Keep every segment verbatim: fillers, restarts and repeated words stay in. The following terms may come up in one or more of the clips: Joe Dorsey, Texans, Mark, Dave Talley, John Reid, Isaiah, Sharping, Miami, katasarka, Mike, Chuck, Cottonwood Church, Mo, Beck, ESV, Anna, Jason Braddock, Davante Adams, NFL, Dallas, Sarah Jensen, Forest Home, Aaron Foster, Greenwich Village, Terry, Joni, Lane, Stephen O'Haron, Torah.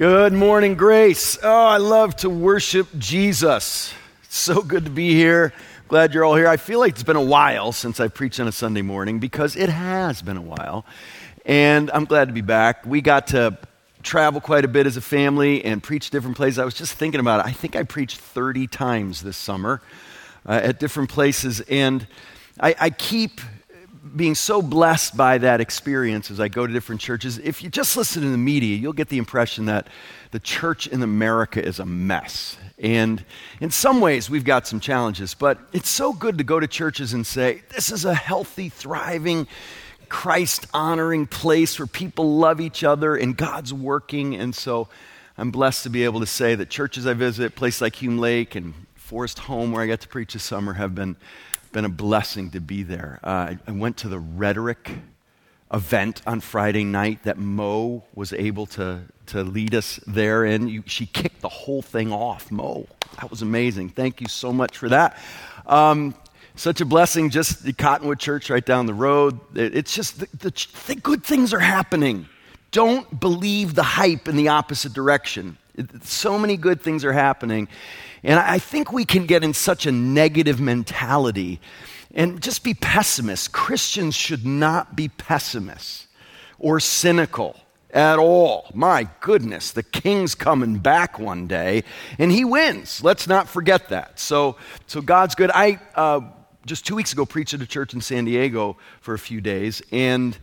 Good morning, Grace. Oh, I love to worship Jesus. It's so good to be here. Glad you're all here. I feel like it's been a while since I preached on a Sunday morning because it has been a while. And I'm glad to be back. We got to travel quite a bit as a family and preach different places. I was just thinking about it. I think I preached thirty times this summer uh, at different places. And I, I keep being so blessed by that experience as I go to different churches. If you just listen to the media, you'll get the impression that the church in America is a mess. And in some ways, we've got some challenges, but it's so good to go to churches and say, this is a healthy, thriving, Christ-honoring place where people love each other and God's working. And so I'm blessed to be able to say that churches I visit, places like Hume Lake and Forest Home where I got to preach this summer, have been been a blessing to be there. Uh, I went to the rhetoric event on Friday night that Mo was able to, to lead us there in. You, she kicked the whole thing off, Mo. That was amazing. Thank you so much for that. Um, such a blessing, just the Cottonwood Church right down the road. It, it's just the, the, the good things are happening. Don't believe the hype in the opposite direction. It, so many good things are happening. And I think we can get in such a negative mentality and just be pessimists. Christians should not be pessimists or cynical at all. My goodness, the king's coming back one day, and he wins. Let's not forget that. So so God's good. I uh, just two weeks ago preached at a church in San Diego for a few days, and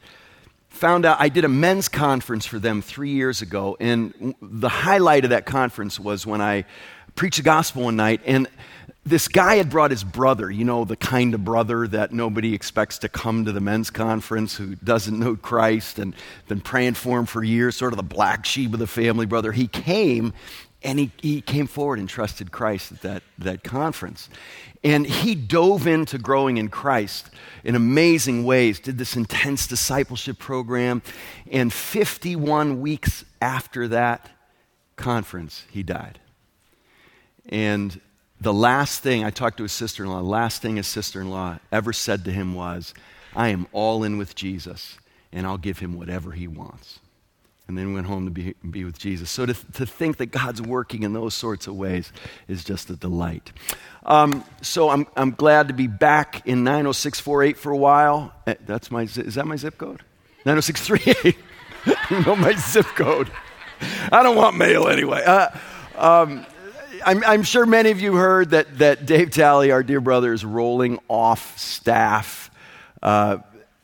found out I did a men's conference for them three years ago, and the highlight of that conference was when I preached the gospel one night, and this guy had brought his brother, you know, the kind of brother that nobody expects to come to the men's conference, who doesn't know Christ and been praying for him for years, sort of the black sheep of the family brother. He came, and he, he came forward and trusted Christ at that, that conference. And he dove into growing in Christ in amazing ways, did this intense discipleship program, and fifty-one weeks after that conference, he died. And the last thing, I talked to his sister-in-law, the last thing his sister-in-law ever said to him was, I am all in with Jesus, and I'll give him whatever he wants. And then went home to be, be with Jesus. So to, to think that God's working in those sorts of ways is just a delight. Um, so I'm I'm glad to be back in nine oh six four eight for a while. That's my, is that my zip code? nine oh six three eight. You know my zip code. I don't want mail anyway. Uh, um I'm, I'm sure many of you heard that that Dave Talley, our dear brother, is rolling off staff. Uh,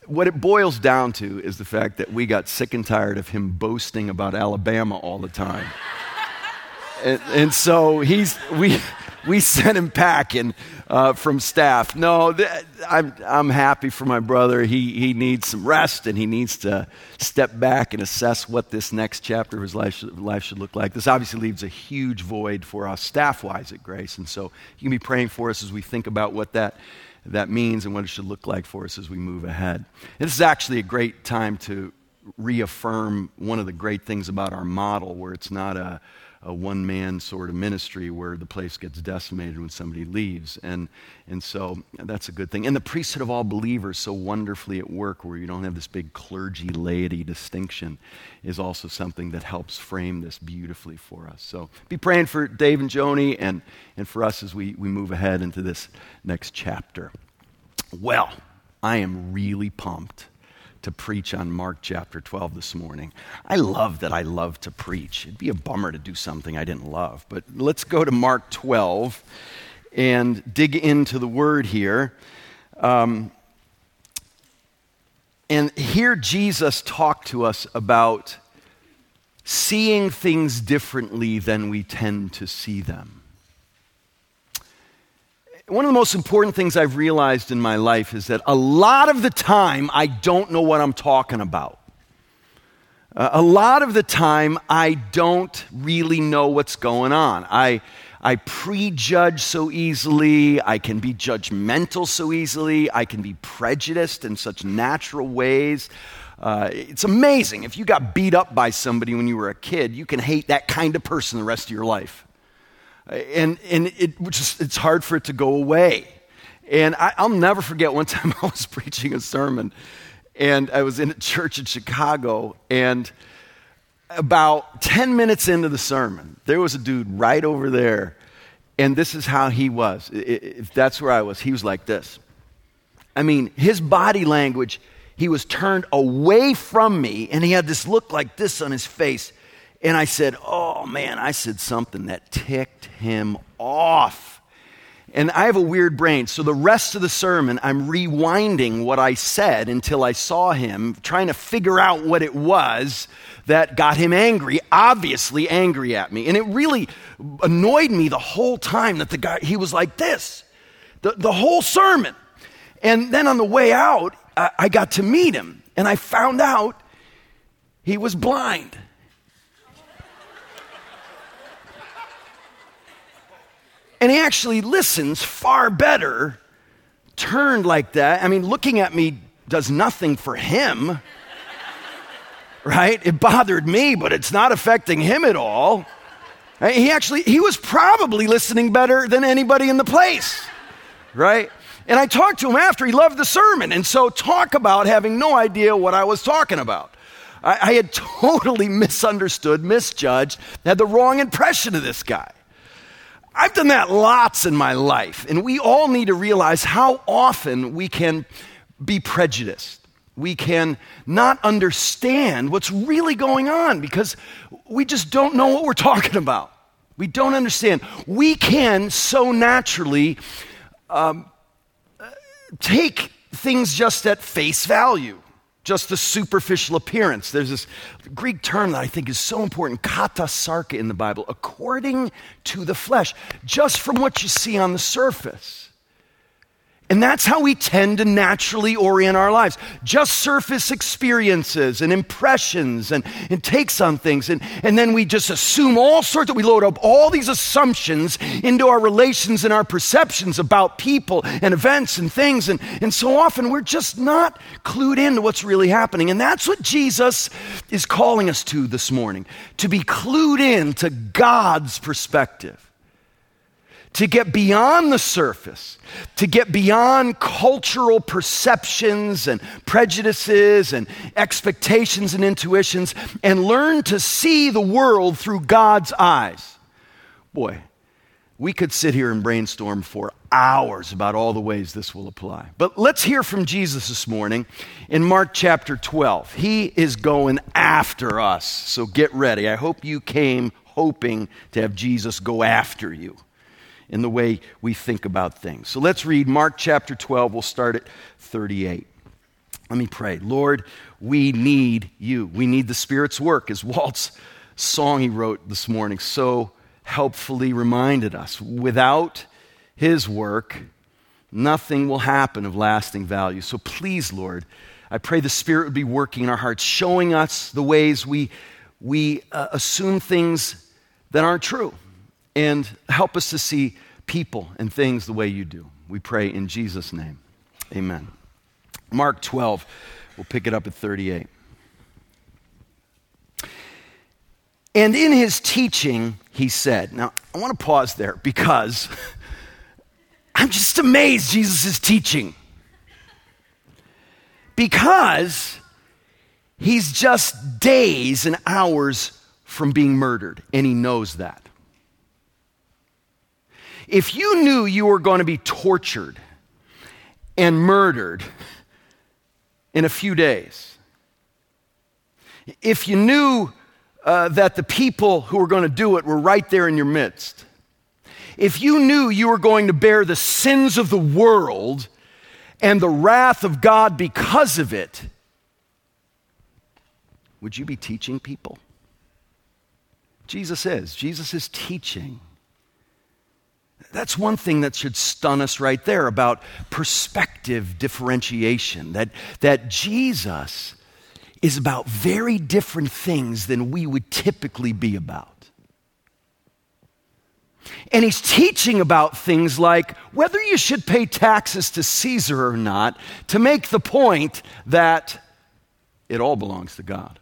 what it boils down to is the fact that we got sick and tired of him boasting about Alabama all the time, and, and so he's we we sent him packing uh, from staff. No, th- I'm I'm happy for my brother. He he needs some rest, and he needs to step back and assess what this next chapter of his life should, life should look like. This obviously leaves a huge void for us staff-wise at Grace, and so you can be praying for us as we think about what that. that means and what it should look like for us as we move ahead. And this is actually a great time to reaffirm one of the great things about our model, where it's not a, a one-man sort of ministry where the place gets decimated when somebody leaves. And and so that's a good thing. And the priesthood of all believers, so wonderfully at work, where you don't have this big clergy-laity distinction, is also something that helps frame this beautifully for us. So be praying for Dave and Joni and, and for us as we, we move ahead into this next chapter. Well, I am really pumped to preach on Mark chapter twelve this morning. I love that I love to preach. It'd be a bummer to do something I didn't love. But let's go to Mark twelve and dig into the word here. Um, and here Jesus talked to us about seeing things differently than we tend to see them. One of the most important things I've realized in my life is that a lot of the time, I don't know what I'm talking about. Uh, a lot of the time, I don't really know what's going on. I, I prejudge so easily. I can be judgmental so easily. I can be prejudiced in such natural ways. Uh, it's amazing. If you got beat up by somebody when you were a kid, you can hate that kind of person the rest of your life. And and it just, it's hard for it to go away. And I, I'll never forget one time I was preaching a sermon, and I was in a church in Chicago, and about ten minutes into the sermon, there was a dude right over there, and this is how he was. If that's where I was, he was like this. I mean, his body language, he was turned away from me, and he had this look like this on his face. And I said, oh, man, I said something that ticked him off. And I have a weird brain. So the rest of the sermon, I'm rewinding what I said until I saw him, trying to figure out what it was that got him angry, obviously angry at me. And it really annoyed me the whole time that the guy, he was like this, the, the whole sermon. And then on the way out, I, I got to meet him. And I found out he was blind. And he actually listens far better, turned like that. I mean, looking at me does nothing for him, right? It bothered me, but it's not affecting him at all. He actually, he was probably listening better than anybody in the place, right? And I talked to him after. He loved the sermon. And so talk about having no idea what I was talking about. I, I had totally misunderstood, misjudged, had the wrong impression of this guy. I've done that lots in my life, and we all need to realize how often we can be prejudiced. We can not understand what's really going on because we just don't know what we're talking about. We don't understand. We can so naturally um, take things just at face value, just the superficial appearance. There's this Greek term that I think is so important, katasarka in the Bible, according to the flesh, just from what you see on the surface. And that's how we tend to naturally orient our lives, just surface experiences and impressions and, and takes on things. And, and then we just assume all sorts of, we load up all these assumptions into our relations and our perceptions about people and events and things. And, and so often we're just not clued into what's really happening. And that's what Jesus is calling us to this morning, to be clued in to God's perspective. To get beyond the surface, to get beyond cultural perceptions and prejudices and expectations and intuitions, and learn to see the world through God's eyes. Boy, we could sit here and brainstorm for hours about all the ways this will apply. But let's hear from Jesus this morning in Mark chapter twelve. He is going after us, so get ready. I hope you came hoping to have Jesus go after you in the way we think about things. So let's read Mark chapter twelve. We'll start at thirty-eight. Let me pray. Lord, we need you. We need the Spirit's work, as Walt's song he wrote this morning so helpfully reminded us. Without his work, nothing will happen of lasting value. So please, Lord, I pray the Spirit would be working in our hearts, showing us the ways we, we uh, assume things that aren't true. And help us to see people and things the way you do. We pray in Jesus' name. Amen. Mark twelve, we'll pick it up at thirty-eight. And in his teaching, he said, now I want to pause there because I'm just amazed Jesus is teaching. Because he's just days and hours from being murdered, and he knows that. If you knew you were going to be tortured and murdered in a few days, if you knew uh, that the people who were going to do it were right there in your midst, if you knew you were going to bear the sins of the world and the wrath of God because of it, would you be teaching people? Jesus is. Jesus is teaching. That's one thing that should stun us right there about perspective differentiation, that, that Jesus is about very different things than we would typically be about. And he's teaching about things like whether you should pay taxes to Caesar or not, to make the point that it all belongs to God.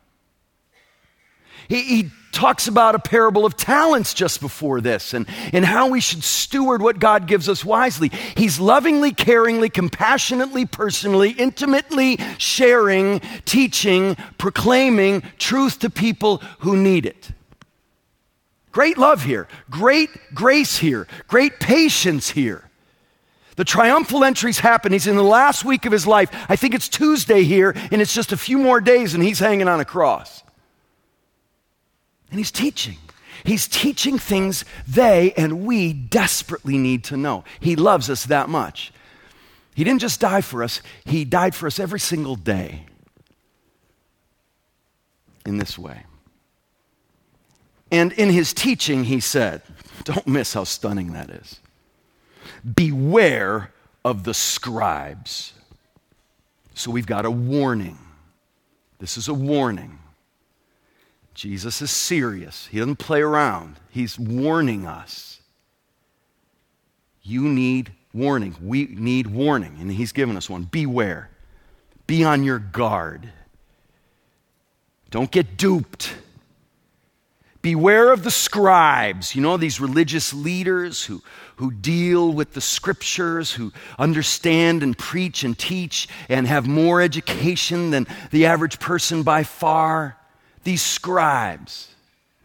He, he talks about a parable of talents just before this and, and how we should steward what God gives us wisely. He's lovingly, caringly, compassionately, personally, intimately sharing, teaching, proclaiming truth to people who need it. Great love here, great grace here, great patience here. The triumphal entries happen. He's in the last week of his life. I think it's Tuesday here, and it's just a few more days, and he's hanging on a cross. And he's teaching. He's teaching things they and we desperately need to know. He loves us that much. He didn't just die for us. He died for us every single day in this way. And in his teaching, he said, don't miss how stunning that is. Beware of the scribes. So we've got a warning. This is a warning. Jesus is serious. He doesn't play around. He's warning us. You need warning. We need warning. And he's given us one. Beware. Be on your guard. Don't get duped. Beware of the scribes, you know, these religious leaders who, who deal with the scriptures, who understand and preach and teach and have more education than the average person by far. These scribes,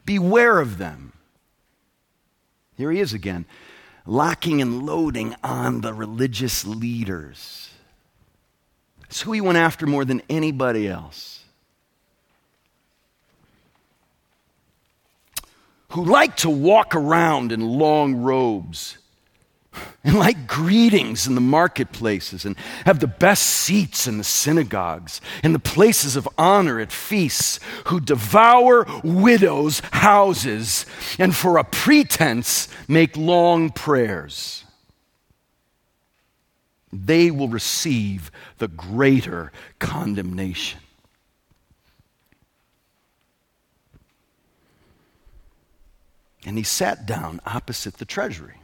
beware of them. Here he is again, locking and loading on the religious leaders. It's who he went after more than anybody else. Who like to walk around in long robes and like greetings in the marketplaces and have the best seats in the synagogues and the places of honor at feasts, who devour widows' houses and for a pretense make long prayers. They will receive the greater condemnation. And he sat down opposite the treasury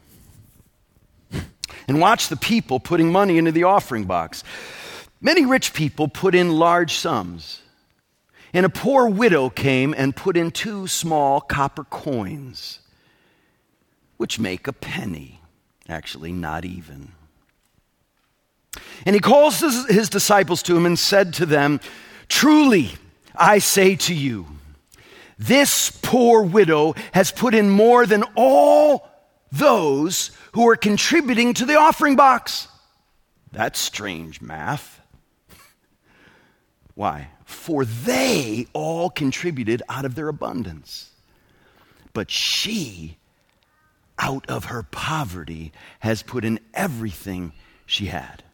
and watched the people putting money into the offering box. Many rich people put in large sums, and a poor widow came and put in two small copper coins, which make a penny, actually not even. And he calls his, his disciples to him and said to them, "Truly, I say to you, this poor widow has put in more than all those who are contributing to the offering box." That's strange math. Why? For they all contributed out of their abundance. But she, out of her poverty, has put in everything she had.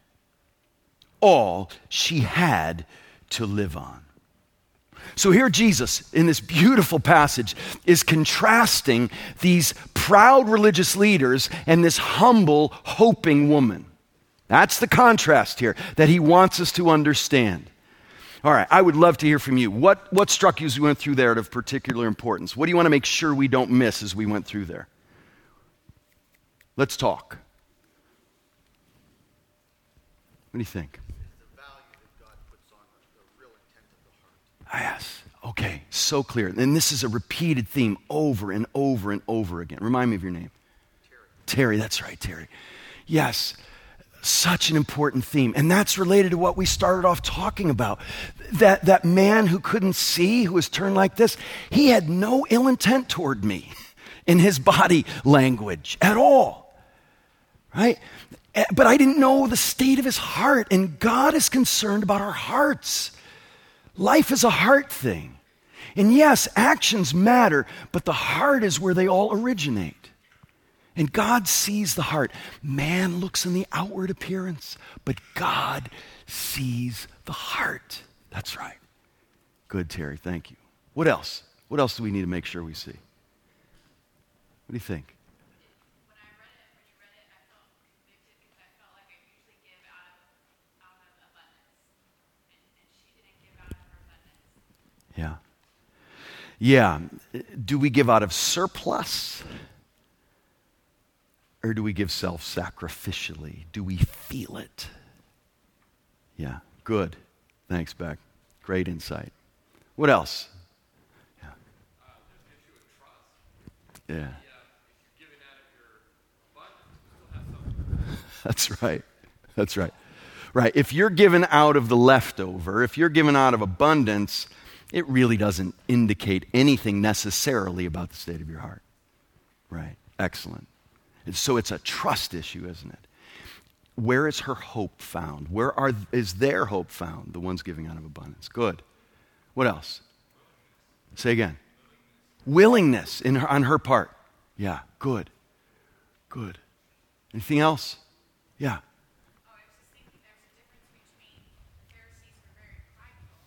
All she had to live on. So here Jesus, in this beautiful passage, is contrasting these proud religious leaders and this humble, hoping woman. That's the contrast here that he wants us to understand. All right, I would love to hear from you. What, what struck you as we went through there of particular importance? What do you want to make sure we don't miss as we went through there? Let's talk. What do you think? Yes. Okay. So clear. And this is a repeated theme over and over and over again. Remind me of your name. Terry. Terry. That's right, Terry. Yes. Such an important theme. And that's related to what we started off talking about. That, that man who couldn't see, who was turned like this, he had no ill intent toward me in his body language at all. Right? But I didn't know the state of his heart. And God is concerned about our hearts. Life is a heart thing. And yes, actions matter, but the heart is where they all originate. And God sees the heart. Man looks in the outward appearance, but God sees the heart. That's right. Good, Terry. Thank you. What else? What else do we need to make sure we see? What do you think? When I read it, when you read it, I felt convicted because I felt like I usually give out of, out of abundance, and, and she didn't give out of. Yeah. Yeah. Do we give out of surplus? Or do we give self-sacrificially? Do we feel it? Yeah. Good. Thanks, Beck. Great insight. What else? Yeah. Uh, there's Yeah. That's right. That's right. Right. If you're given out of the leftover, if you're given out of abundance, it really doesn't indicate anything necessarily about the state of your heart. Right. Excellent. And so it's a trust issue, isn't it? Where is her hope found? Where are is their hope found? The ones giving out of abundance. Good. What else? Say again. Willingness in her, on her part. Yeah. Good. Good. Anything else? Yeah. Oh, I was just thinking there's a difference between the Pharisees were very prideful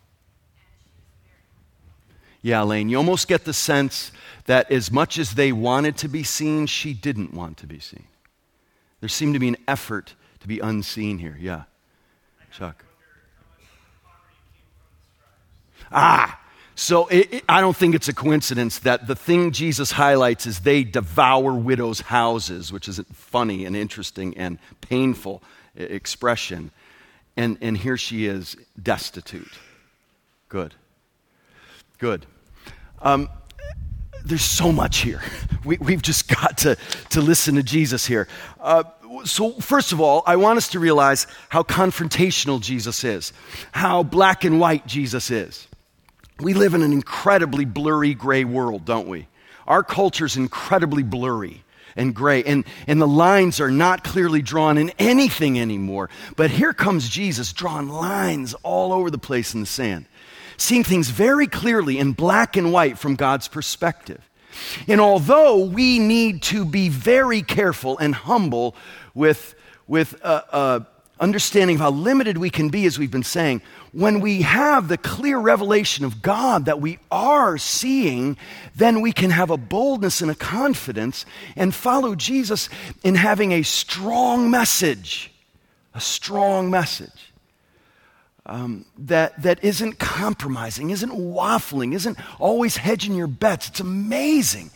and she was very humble. Yeah, Lane, you almost get the sense that as much as they wanted to be seen, she didn't want to be seen. There seemed to be an effort to be unseen here. Yeah. Chuck. Ah, so it, it, I don't think it's a coincidence that the thing Jesus highlights is they devour widows' houses, which is a funny and interesting and painful expression. And, and here she is, destitute. Good. Good. Um, there's so much here. We, we've just got to, to listen to Jesus here. Uh, So first of all, I want us to realize how confrontational Jesus is, how black and white Jesus is. We live in an incredibly blurry gray world, don't we? Our culture's incredibly blurry and gray, and, and the lines are not clearly drawn in anything anymore. But here comes Jesus drawing lines all over the place in the sand, seeing things very clearly in black and white from God's perspective. And although we need to be very careful and humble with, with uh, uh, understanding of how limited we can be, as we've been saying, when we have the clear revelation of God that we are seeing, then we can have a boldness and a confidence and follow Jesus in having a strong message, a strong message. Um, that that isn't compromising, isn't waffling, isn't always hedging your bets. It's amazing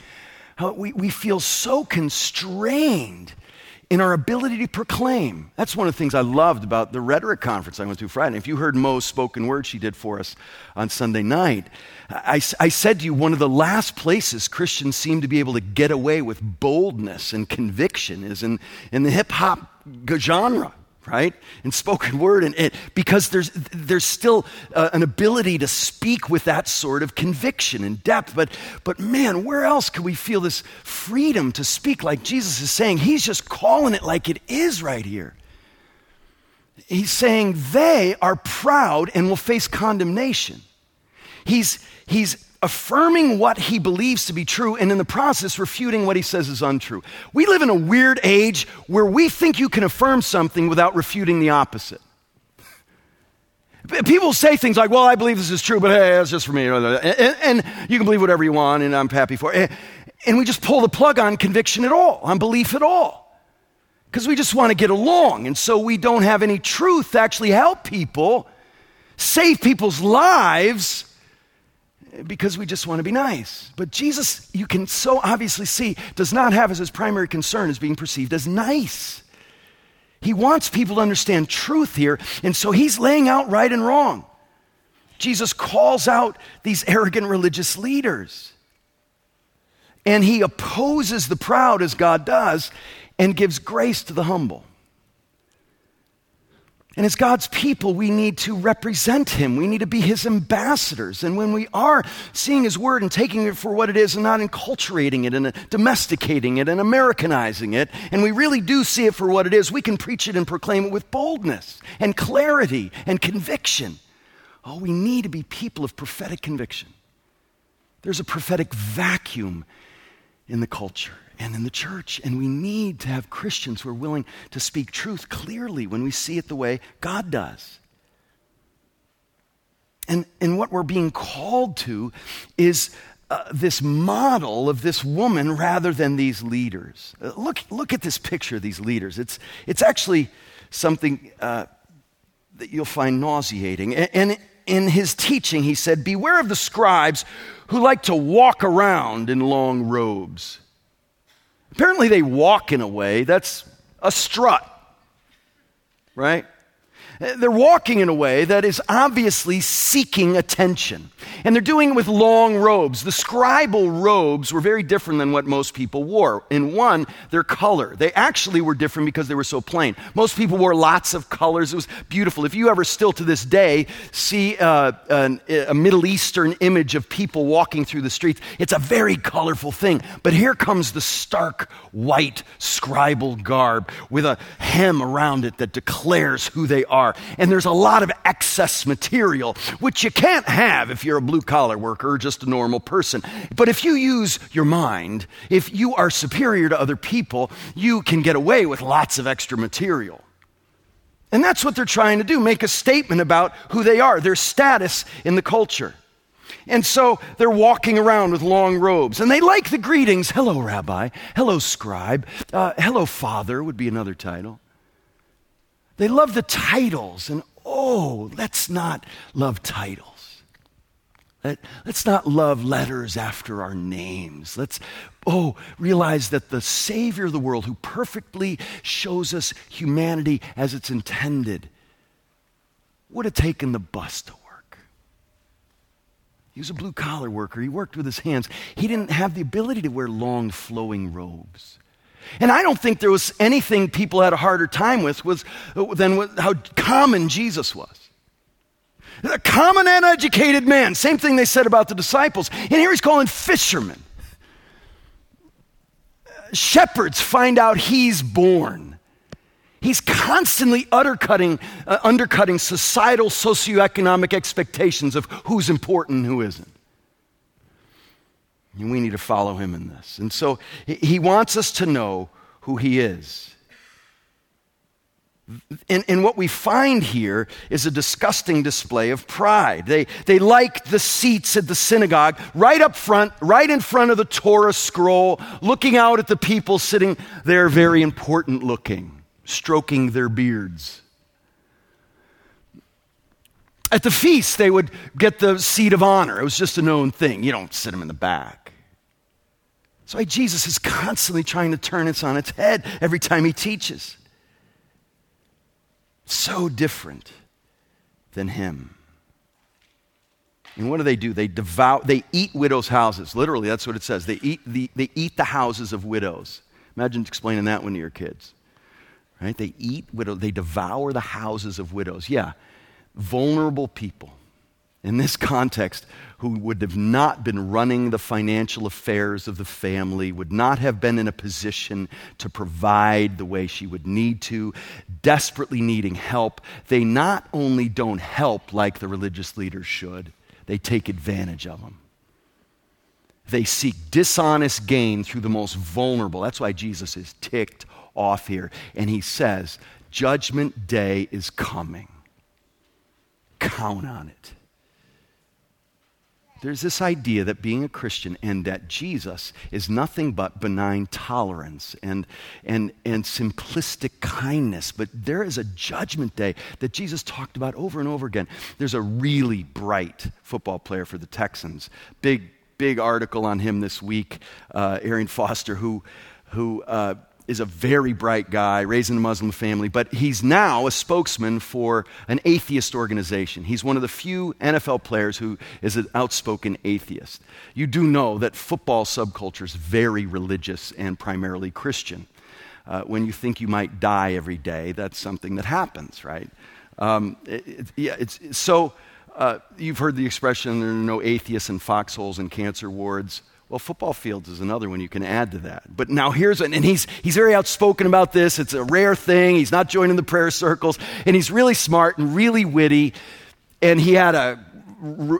how we, we feel so constrained in our ability to proclaim. That's one of the things I loved about the rhetoric conference I went to Friday. If you heard Mo's spoken word she did for us on Sunday night, I, I said to you, one of the last places Christians seem to be able to get away with boldness and conviction is in, in the hip-hop genre. Right? And spoken word, and it, because there's there's still uh, an ability to speak with that sort of conviction and depth. But but man, where else could we feel this freedom to speak like Jesus is saying? He's just calling it like it is right here. He's saying they are proud and will face condemnation. He's he's affirming what he believes to be true and in the process refuting what he says is untrue. We live in a weird age where we think you can affirm something without refuting the opposite. People say things like, well, I believe this is true, but hey, that's just for me. And, and you can believe whatever you want, and I'm happy for it. And we just pull the plug on conviction at all, on belief at all, because we just want to get along. And so we don't have any truth to actually help people, save people's lives, because we just want to be nice. But Jesus, you can so obviously see, does not have as his primary concern as being perceived as nice. He wants people to understand truth here, and so he's laying out right and wrong. Jesus calls out these arrogant religious leaders, and he opposes the proud as God does and gives grace to the humble. And as God's people, we need to represent him. We need to be his ambassadors. And when we are seeing his word and taking it for what it is and not enculturating it and domesticating it and Americanizing it, and we really do see it for what it is, we can preach it and proclaim it with boldness and clarity and conviction. Oh, we need to be people of prophetic conviction. There's a prophetic vacuum in the culture and in the church, and we need to have Christians who are willing to speak truth clearly when we see it the way God does. And, and what we're being called to is uh, this model of this woman rather than these leaders. Uh, look, look at this picture of these leaders. It's, it's actually something uh, that you'll find nauseating. And, and in his teaching, he said, beware of the scribes who like to walk around in long robes. Apparently they walk in a way that's a strut, right? They're walking in a way that is obviously seeking attention. And they're doing it with long robes. The scribal robes were very different than what most people wore. In one, their color. They actually were different because they were so plain. Most people wore lots of colors. It was beautiful. If you ever still to this day see uh, an, a Middle Eastern image of people walking through the streets, it's a very colorful thing. But here comes the stark white scribal garb with a hem around it that declares who they are. And there's a lot of excess material, which you can't have if you're a blue-collar worker or just a normal person. But if you use your mind, if you are superior to other people, you can get away with lots of extra material. And that's what they're trying to do, make a statement about who they are, their status in the culture. And so they're walking around with long robes. And they like the greetings, hello, rabbi, hello, scribe, uh, hello, father would be another title. They love the titles, and oh, let's not love titles. Let, let's not love letters after our names. Let's, oh, realize that the Savior of the world, who perfectly shows us humanity as it's intended, would have taken the bus to work. He was a blue-collar worker. He worked with his hands. He didn't have the ability to wear long, flowing robes. And I don't think there was anything people had a harder time with was than with how common Jesus was. A common and educated man. Same thing they said about the disciples. And here he's calling fishermen. Shepherds find out he's born. He's constantly undercutting, uh, undercutting societal, socioeconomic expectations of who's important and who isn't. And we need to follow him in this. And so he wants us to know who he is. And, and what we find here is a disgusting display of pride. They, they liked the seats at the synagogue, right up front, right in front of the Torah scroll, looking out at the people sitting there, very important looking, stroking their beards. At the feast, they would get the seat of honor. It was just a known thing. You don't sit them in the back. That's why Jesus is constantly trying to turn this on its head every time he teaches. So different than him. And what do they do? They devour, they eat widows' houses. Literally, that's what it says. They eat the, they eat the houses of widows. Imagine explaining that one to your kids. Right? They eat widows. They devour the houses of widows. Yeah. Vulnerable people in this context who would have not been running the financial affairs of the family, would not have been in a position to provide the way she would need to, desperately needing help. They not only don't help like the religious leaders should, they take advantage of them. They seek dishonest gain through the most vulnerable. That's why Jesus is ticked off here. And he says, Judgment Day is coming. Count on it. There's this idea that being a Christian and that Jesus is nothing but benign tolerance and and and simplistic kindness. But there is a judgment day that Jesus talked about over and over again. There's a really bright football player for the Texans. Big, big article on him this week. Uh, Aaron Foster, who who uh, is a very bright guy, raised in a Muslim family, but he's now a spokesman for an atheist organization. He's one of the few N F L players who is an outspoken atheist. You do know that football subculture is very religious and primarily Christian. Uh, when you think you might die every day, that's something that happens, right? Um, it, it, yeah, it's, so uh, you've heard the expression, there are no atheists in foxholes and cancer wards. Well, football fields is another one you can add to that. But now here's, and he's he's very outspoken about this. It's a rare thing. He's not joining the prayer circles. And he's really smart and really witty. And he had a,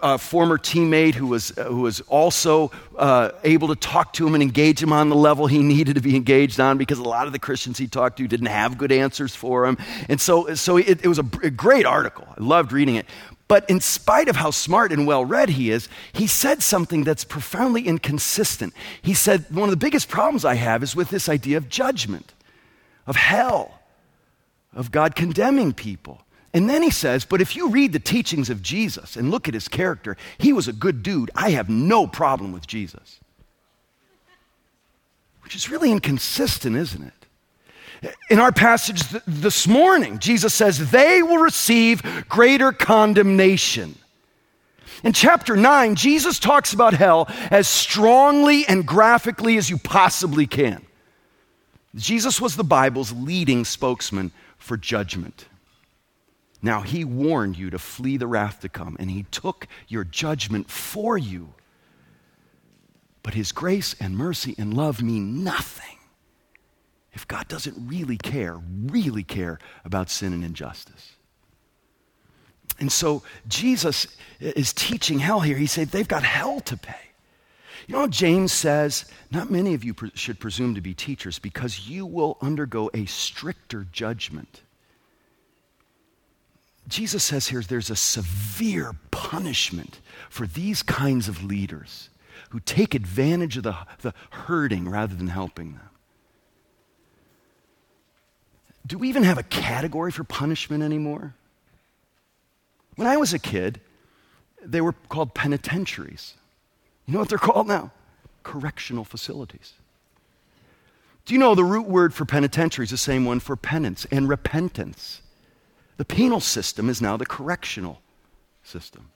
a former teammate who was, who was also uh, able to talk to him and engage him on the level he needed to be engaged on, because a lot of the Christians he talked to didn't have good answers for him. And so, so it, it was a, a great article. I loved reading it. But in spite of how smart and well-read he is, he said something that's profoundly inconsistent. He said, one of the biggest problems I have is with this idea of judgment, of hell, of God condemning people. And then he says, but if you read the teachings of Jesus and look at his character, he was a good dude. I have no problem with Jesus. Which is really inconsistent, isn't it? In our passage th- this morning, Jesus says, they will receive greater condemnation. In chapter nine, Jesus talks about hell as strongly and graphically as you possibly can. Jesus was the Bible's leading spokesman for judgment. Now, he warned you to flee the wrath to come, and he took your judgment for you. But his grace and mercy and love mean nothing if God doesn't really care, really care about sin and injustice. And so Jesus is teaching hell here. He said they've got hell to pay. You know, James says, not many of you pre- should presume to be teachers because you will undergo a stricter judgment. Jesus says here there's a severe punishment for these kinds of leaders who take advantage of the, the hurting rather than helping them. Do we even have a category for punishment anymore? When I was a kid, they were called penitentiaries. You know what they're called now? Correctional facilities. Do you know the root word for penitentiary is the same one for penance and repentance? The penal system is now the correctional system.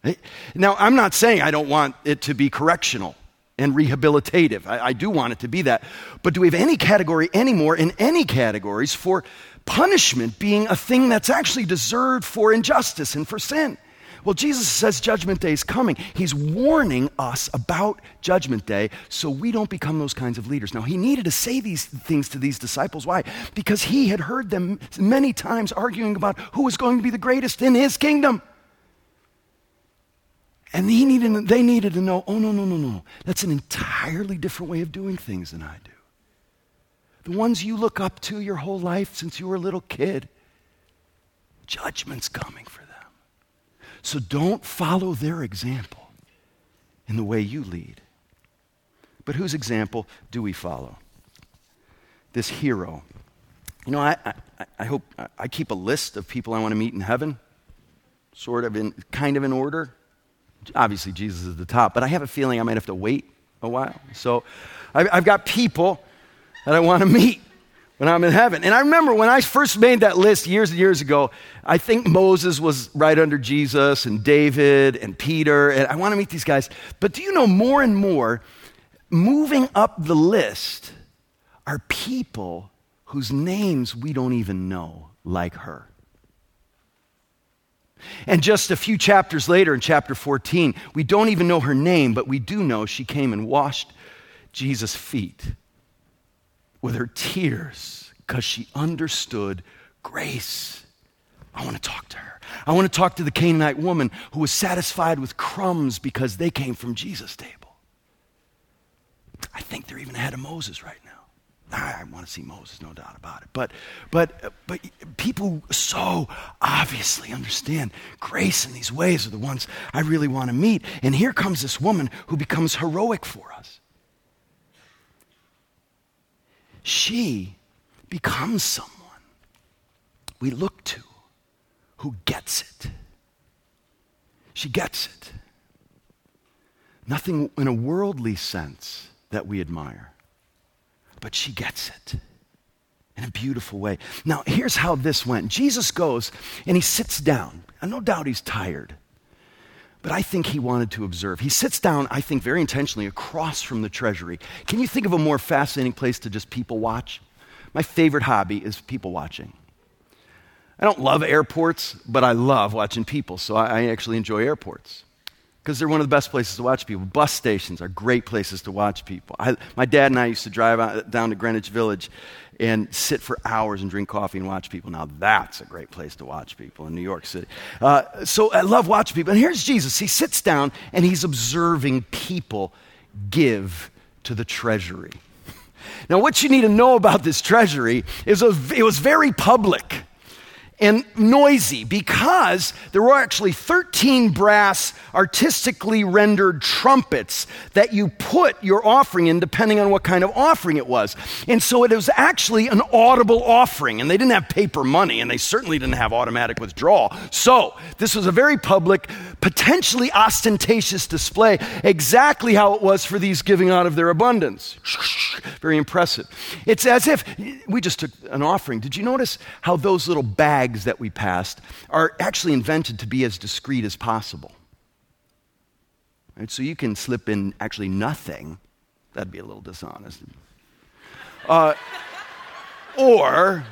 Now, I'm not saying I don't want it to be correctional and rehabilitative. I, I do want it to be that. But do we have any category anymore in any categories for punishment being a thing that's actually deserved for injustice and for sin? Well, Jesus says judgment day is coming. He's warning us about judgment day so we don't become those kinds of leaders. Now, he needed to say these things to these disciples. Why? Because he had heard them many times arguing about who was going to be the greatest in his kingdom. And he needed, they needed to know, oh, no, no, no, no. That's an entirely different way of doing things than I do. The ones you look up to your whole life since you were a little kid, judgment's coming for them. So don't follow their example in the way you lead. But whose example do we follow? This hero. You know, I, I, I hope, I keep a list of people I want to meet in heaven, sort of in, kind of in order. Obviously, Jesus is at the top, but I have a feeling I might have to wait a while. So I've, I've got people that I want to meet when I'm in heaven. And I remember when I first made that list years and years ago, I think Moses was right under Jesus and David and Peter, and I want to meet these guys. But do you know, more and more, moving up the list are people whose names we don't even know, like her. And just a few chapters later, in chapter fourteen, we don't even know her name, but we do know she came and washed Jesus' feet with her tears because she understood grace. I want to talk to her. I want to talk to the Canaanite woman who was satisfied with crumbs because they came from Jesus' table. I think they're even ahead of Moses right now. I want to see Moses, no doubt about it. But but, but people so obviously understand grace in these ways are the ones I really want to meet. And here comes this woman who becomes heroic for us. She becomes someone we look to who gets it. She gets it. Nothing in a worldly sense that we admire, but she gets it in a beautiful way. Now, here's how this went. Jesus goes and he sits down. No doubt he's tired, but I think he wanted to observe. He sits down, I think, very intentionally across from the treasury. Can you think of a more fascinating place to just people watch? My favorite hobby is people watching. I don't love airports, but I love watching people, so I actually enjoy airports because they're one of the best places to watch people. Bus stations are great places to watch people. I, my dad and I used to drive out, down to Greenwich Village and sit for hours and drink coffee and watch people. Now that's a great place to watch people in New York City. Uh, so I love watching people. And here's Jesus. He sits down and he's observing people give to the treasury. Now what you need to know about this treasury is a, it was very public and noisy because there were actually thirteen brass artistically rendered trumpets that you put your offering in depending on what kind of offering it was. And so it was actually an audible offering, and they didn't have paper money, and they certainly didn't have automatic withdrawal. So this was a very public, potentially ostentatious display, exactly how it was for these giving out of their abundance. very impressive. It's as if we just took an offering. Did you notice how those little bags that we passed are actually invented to be as discreet as possible? Right, so you can slip in actually nothing. That'd be a little dishonest. Uh, or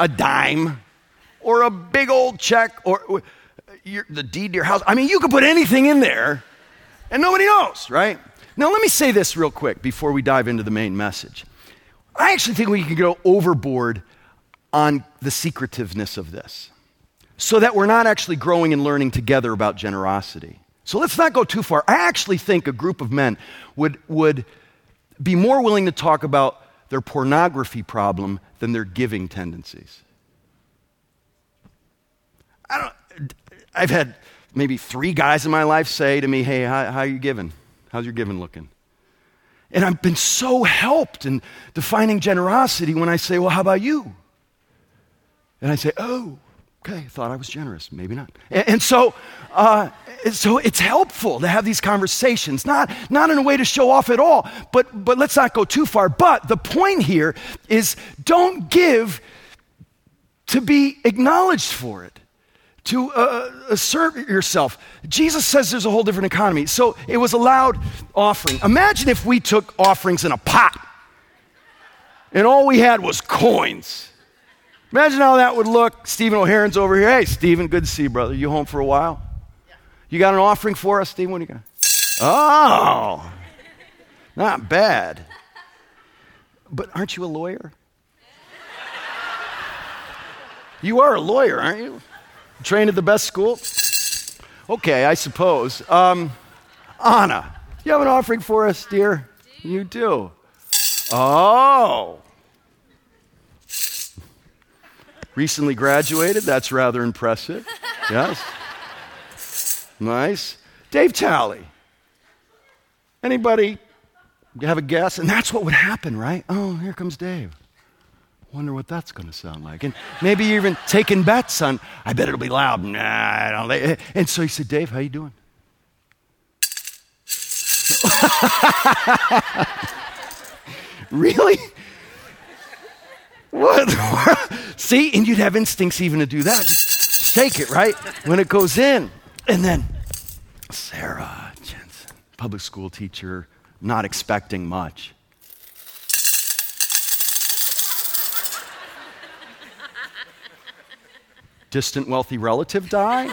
a dime, or a big old check, or your, the deed to your house. I mean, you could put anything in there, and nobody knows, right? Now, let me say this real quick before we dive into the main message. I actually think we can go overboard on the secretiveness of this so that we're not actually growing and learning together about generosity. So let's not go too far. I actually think a group of men would would be more willing to talk about their pornography problem than their giving tendencies. I don't, I've had maybe three guys in my life say to me, hey, how, how are you giving? How's your giving looking? And I've been so helped in defining generosity when I say, well, how about you? And I say, oh, okay, I thought I was generous. Maybe not. And, and so uh, so it's helpful to have these conversations, not, not in a way to show off at all, but, but let's not go too far. But the point here is don't give to be acknowledged for it. To uh, assert yourself. Jesus says there's a whole different economy. So it was a loud offering. Imagine if we took offerings in a pot and all we had was coins. Imagine how that would look. Stephen O'Haron's over here. Hey, Stephen, good to see you, brother. You home for a while? Yeah. You got an offering for us, Stephen? What do you got? Oh, not bad. But aren't you a lawyer? You are a lawyer, aren't you? Trained at the best school? Okay, I suppose. Um, Anna, you have an offering for us, dear? Do. You do. Oh. Recently graduated. That's rather impressive. Yes. Nice. Dave Talley. Anybody have a guess? And that's what would happen, right? Oh, here comes Dave. Wonder what that's going to sound like. And maybe you're even taking bets on, I bet it'll be loud. Nah, I don't. And so he said, Dave, how you doing? Really? What? See, and you'd have instincts even to do that. Shake it, right? When it goes in. And then Sarah Jensen, public school teacher, not expecting much. Distant wealthy relative died?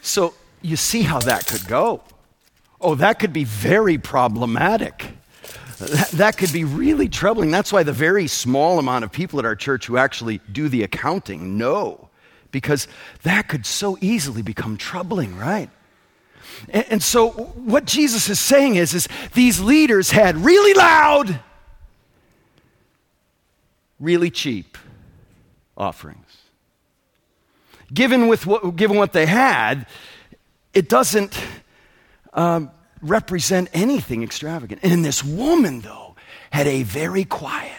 So you see how that could go. Oh, that could be very problematic. That, that could be really troubling. That's why the very small amount of people at our church who actually do the accounting know, because that could so easily become troubling, right? And, and so what Jesus is saying is, is these leaders had really loud, really cheap offerings. Given with what, given what they had, it doesn't um, represent anything extravagant. And this woman, though, had a very quiet,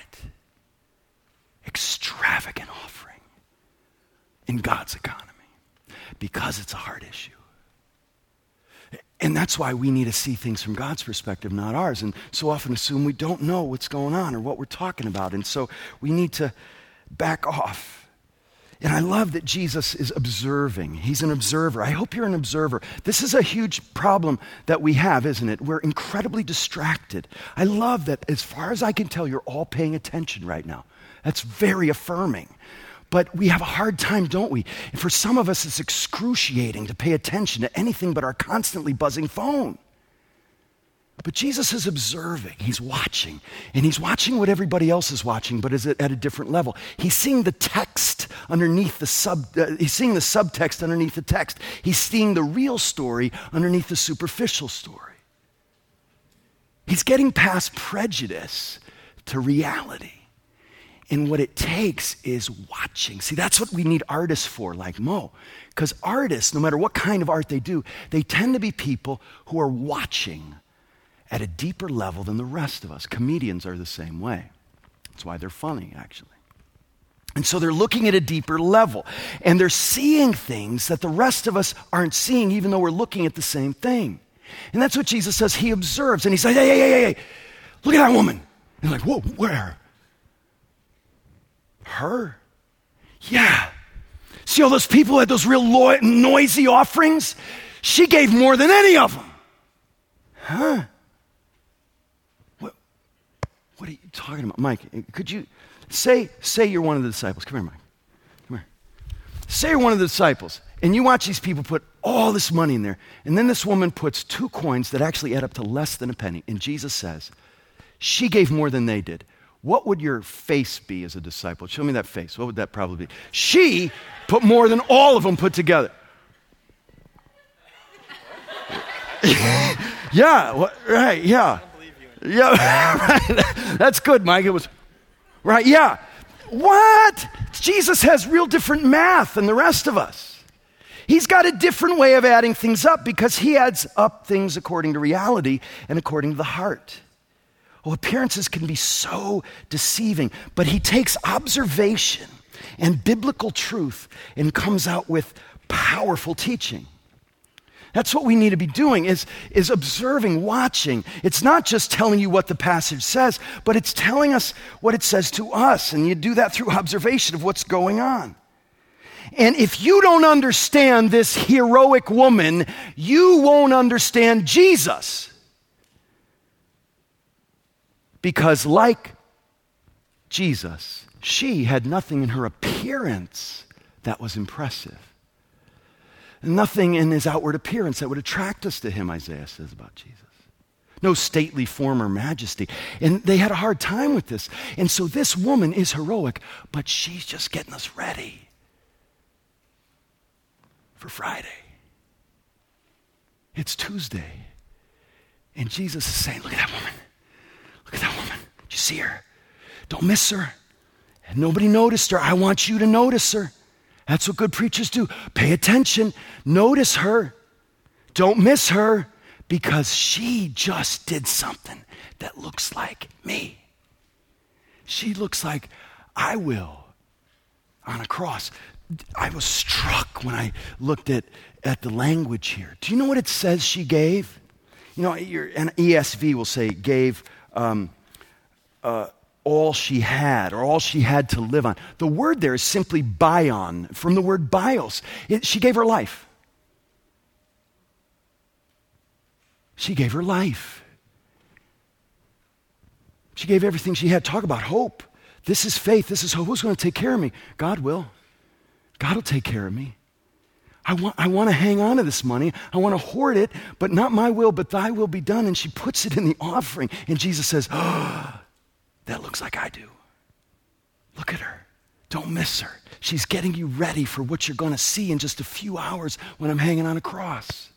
extravagant offering in God's economy, because it's a heart issue. And that's why we need to see things from God's perspective, not ours, and so often assume we don't know what's going on or what we're talking about. And so we need to back off. And I love that Jesus is observing. He's an observer. I hope you're an observer. This is a huge problem that we have, isn't it? We're incredibly distracted. I love that, as far as I can tell, you're all paying attention right now. That's very affirming. But we have a hard time, don't we? And for some of us, it's excruciating to pay attention to anything but our constantly buzzing phone. But Jesus is observing, he's watching, and he's watching what everybody else is watching, but is at a different level. He's seeing the text underneath the sub, uh, he's seeing the subtext underneath the text. He's seeing the real story underneath the superficial story. He's getting past prejudice to reality. And what it takes is watching. See, that's what we need artists for, like Mo. Because artists, no matter what kind of art they do, they tend to be people who are watching at a deeper level than the rest of us. Comedians are the same way. That's why they're funny, actually. And so they're looking at a deeper level, and they're seeing things that the rest of us aren't seeing, even though we're looking at the same thing. And that's what Jesus says. He observes, and he says, hey, hey, hey, hey, hey. Look at that woman. And like, whoa, where? Her? Yeah. See all those people at those real lo- noisy offerings? She gave more than any of them. Huh? What, what are you talking about? Mike, could you say, say you're one of the disciples. Come here, Mike. Come here. Say you're one of the disciples. And you watch these people put all this money in there. And then this woman puts two coins that actually add up to less than a penny. And Jesus says, she gave more than they did. What would your face be as a disciple? Show me that face. What would that probably be? She put more than all of them put together. Yeah, what, right, yeah. Yeah, right. That's good, Mike. It was, right, yeah. What? Jesus has real different math than the rest of us. He's got a different way of adding things up because he adds up things according to reality and according to the heart. Oh, appearances can be so deceiving, but he takes observation and biblical truth and comes out with powerful teaching. That's what we need to be doing is, is observing, watching. It's not just telling you what the passage says, but it's telling us what it says to us, and you do that through observation of what's going on. And if you don't understand this heroic woman, you won't understand Jesus. Because like Jesus, she had nothing in her appearance that was impressive. Nothing in his outward appearance that would attract us to him, Isaiah says about Jesus. No stately form or majesty. And they had a hard time with this. And so this woman is heroic, but she's just getting us ready for Friday. It's Tuesday. And Jesus is saying, look at that woman. Look at that woman. Did you see her? Don't miss her. And nobody noticed her. I want you to notice her. That's what good preachers do. Pay attention. Notice her. Don't miss her because she just did something that looks like me. She looks like I will on a cross. I was struck when I looked at, at the language here. Do you know what it says she gave? You know, your, an E S V will say gave um, uh, all she had or all she had to live on. The word there is simply bion, from the word bios. It, she gave her life. She gave her life. She gave everything she had. Talk about hope. This is faith. This is hope. Who's going to take care of me? God will. God will take care of me. I want, I want to hang on to this money. I want to hoard it, but not my will, but thy will be done. And she puts it in the offering. And Jesus says, oh, that looks like I do. Look at her. Don't miss her. She's getting you ready for what you're going to see in just a few hours when I'm hanging on a cross.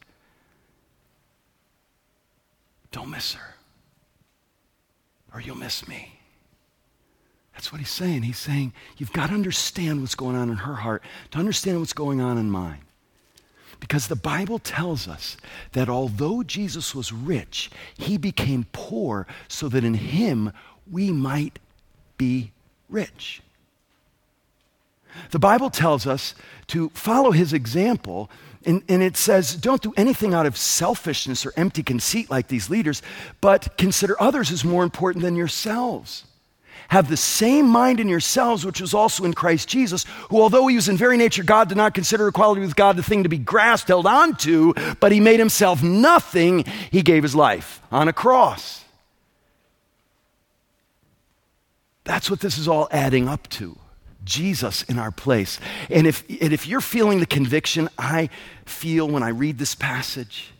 Don't miss her, or you'll miss me. That's what he's saying. He's saying, you've got to understand what's going on in her heart to understand what's going on in mine. Because the Bible tells us that although Jesus was rich, he became poor so that in him we might be rich. The Bible tells us to follow his example, and, and it says, don't do anything out of selfishness or empty conceit like these leaders, but consider others as more important than yourselves. Have the same mind in yourselves, which was also in Christ Jesus, who although he was in very nature God, did not consider equality with God the thing to be grasped, held on to, but he made himself nothing. He gave his life on a cross. That's what this is all adding up to. Jesus in our place. And if, and if you're feeling the conviction I feel when I read this passage,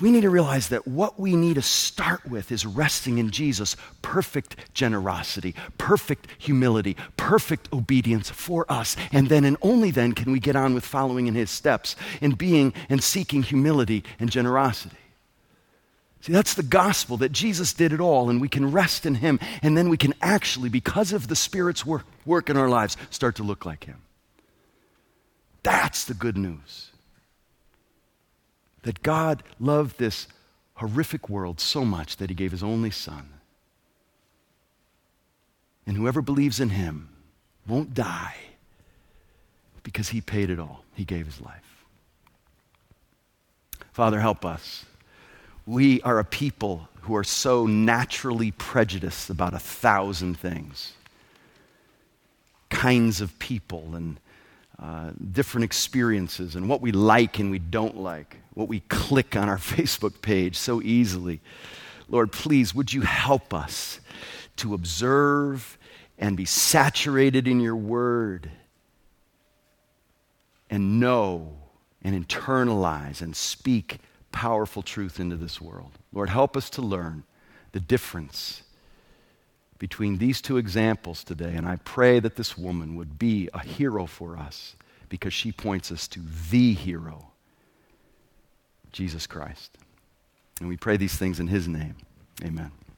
we need to realize that what we need to start with is resting in Jesus' perfect generosity, perfect humility, perfect obedience for us. And then and only then can we get on with following in his steps and being and seeking humility and generosity. See, that's the gospel, that Jesus did it all and we can rest in him, and then we can actually, because of the Spirit's work, work in our lives, start to look like him. That's the good news. That God loved this horrific world so much that he gave his only son. And whoever believes in him won't die because he paid it all. He gave his life. Father, help us. We are a people who are so naturally prejudiced about a thousand things. Kinds of people and uh, different experiences and what we like and we don't like, what we click on our Facebook page so easily. Lord, please, would you help us to observe and be saturated in your word and know and internalize and speak powerful truth into this world. Lord, help us to learn the difference between these two examples today, and I pray that this woman would be a hero for us because she points us to the hero, Jesus Christ. And we pray these things in his name. Amen.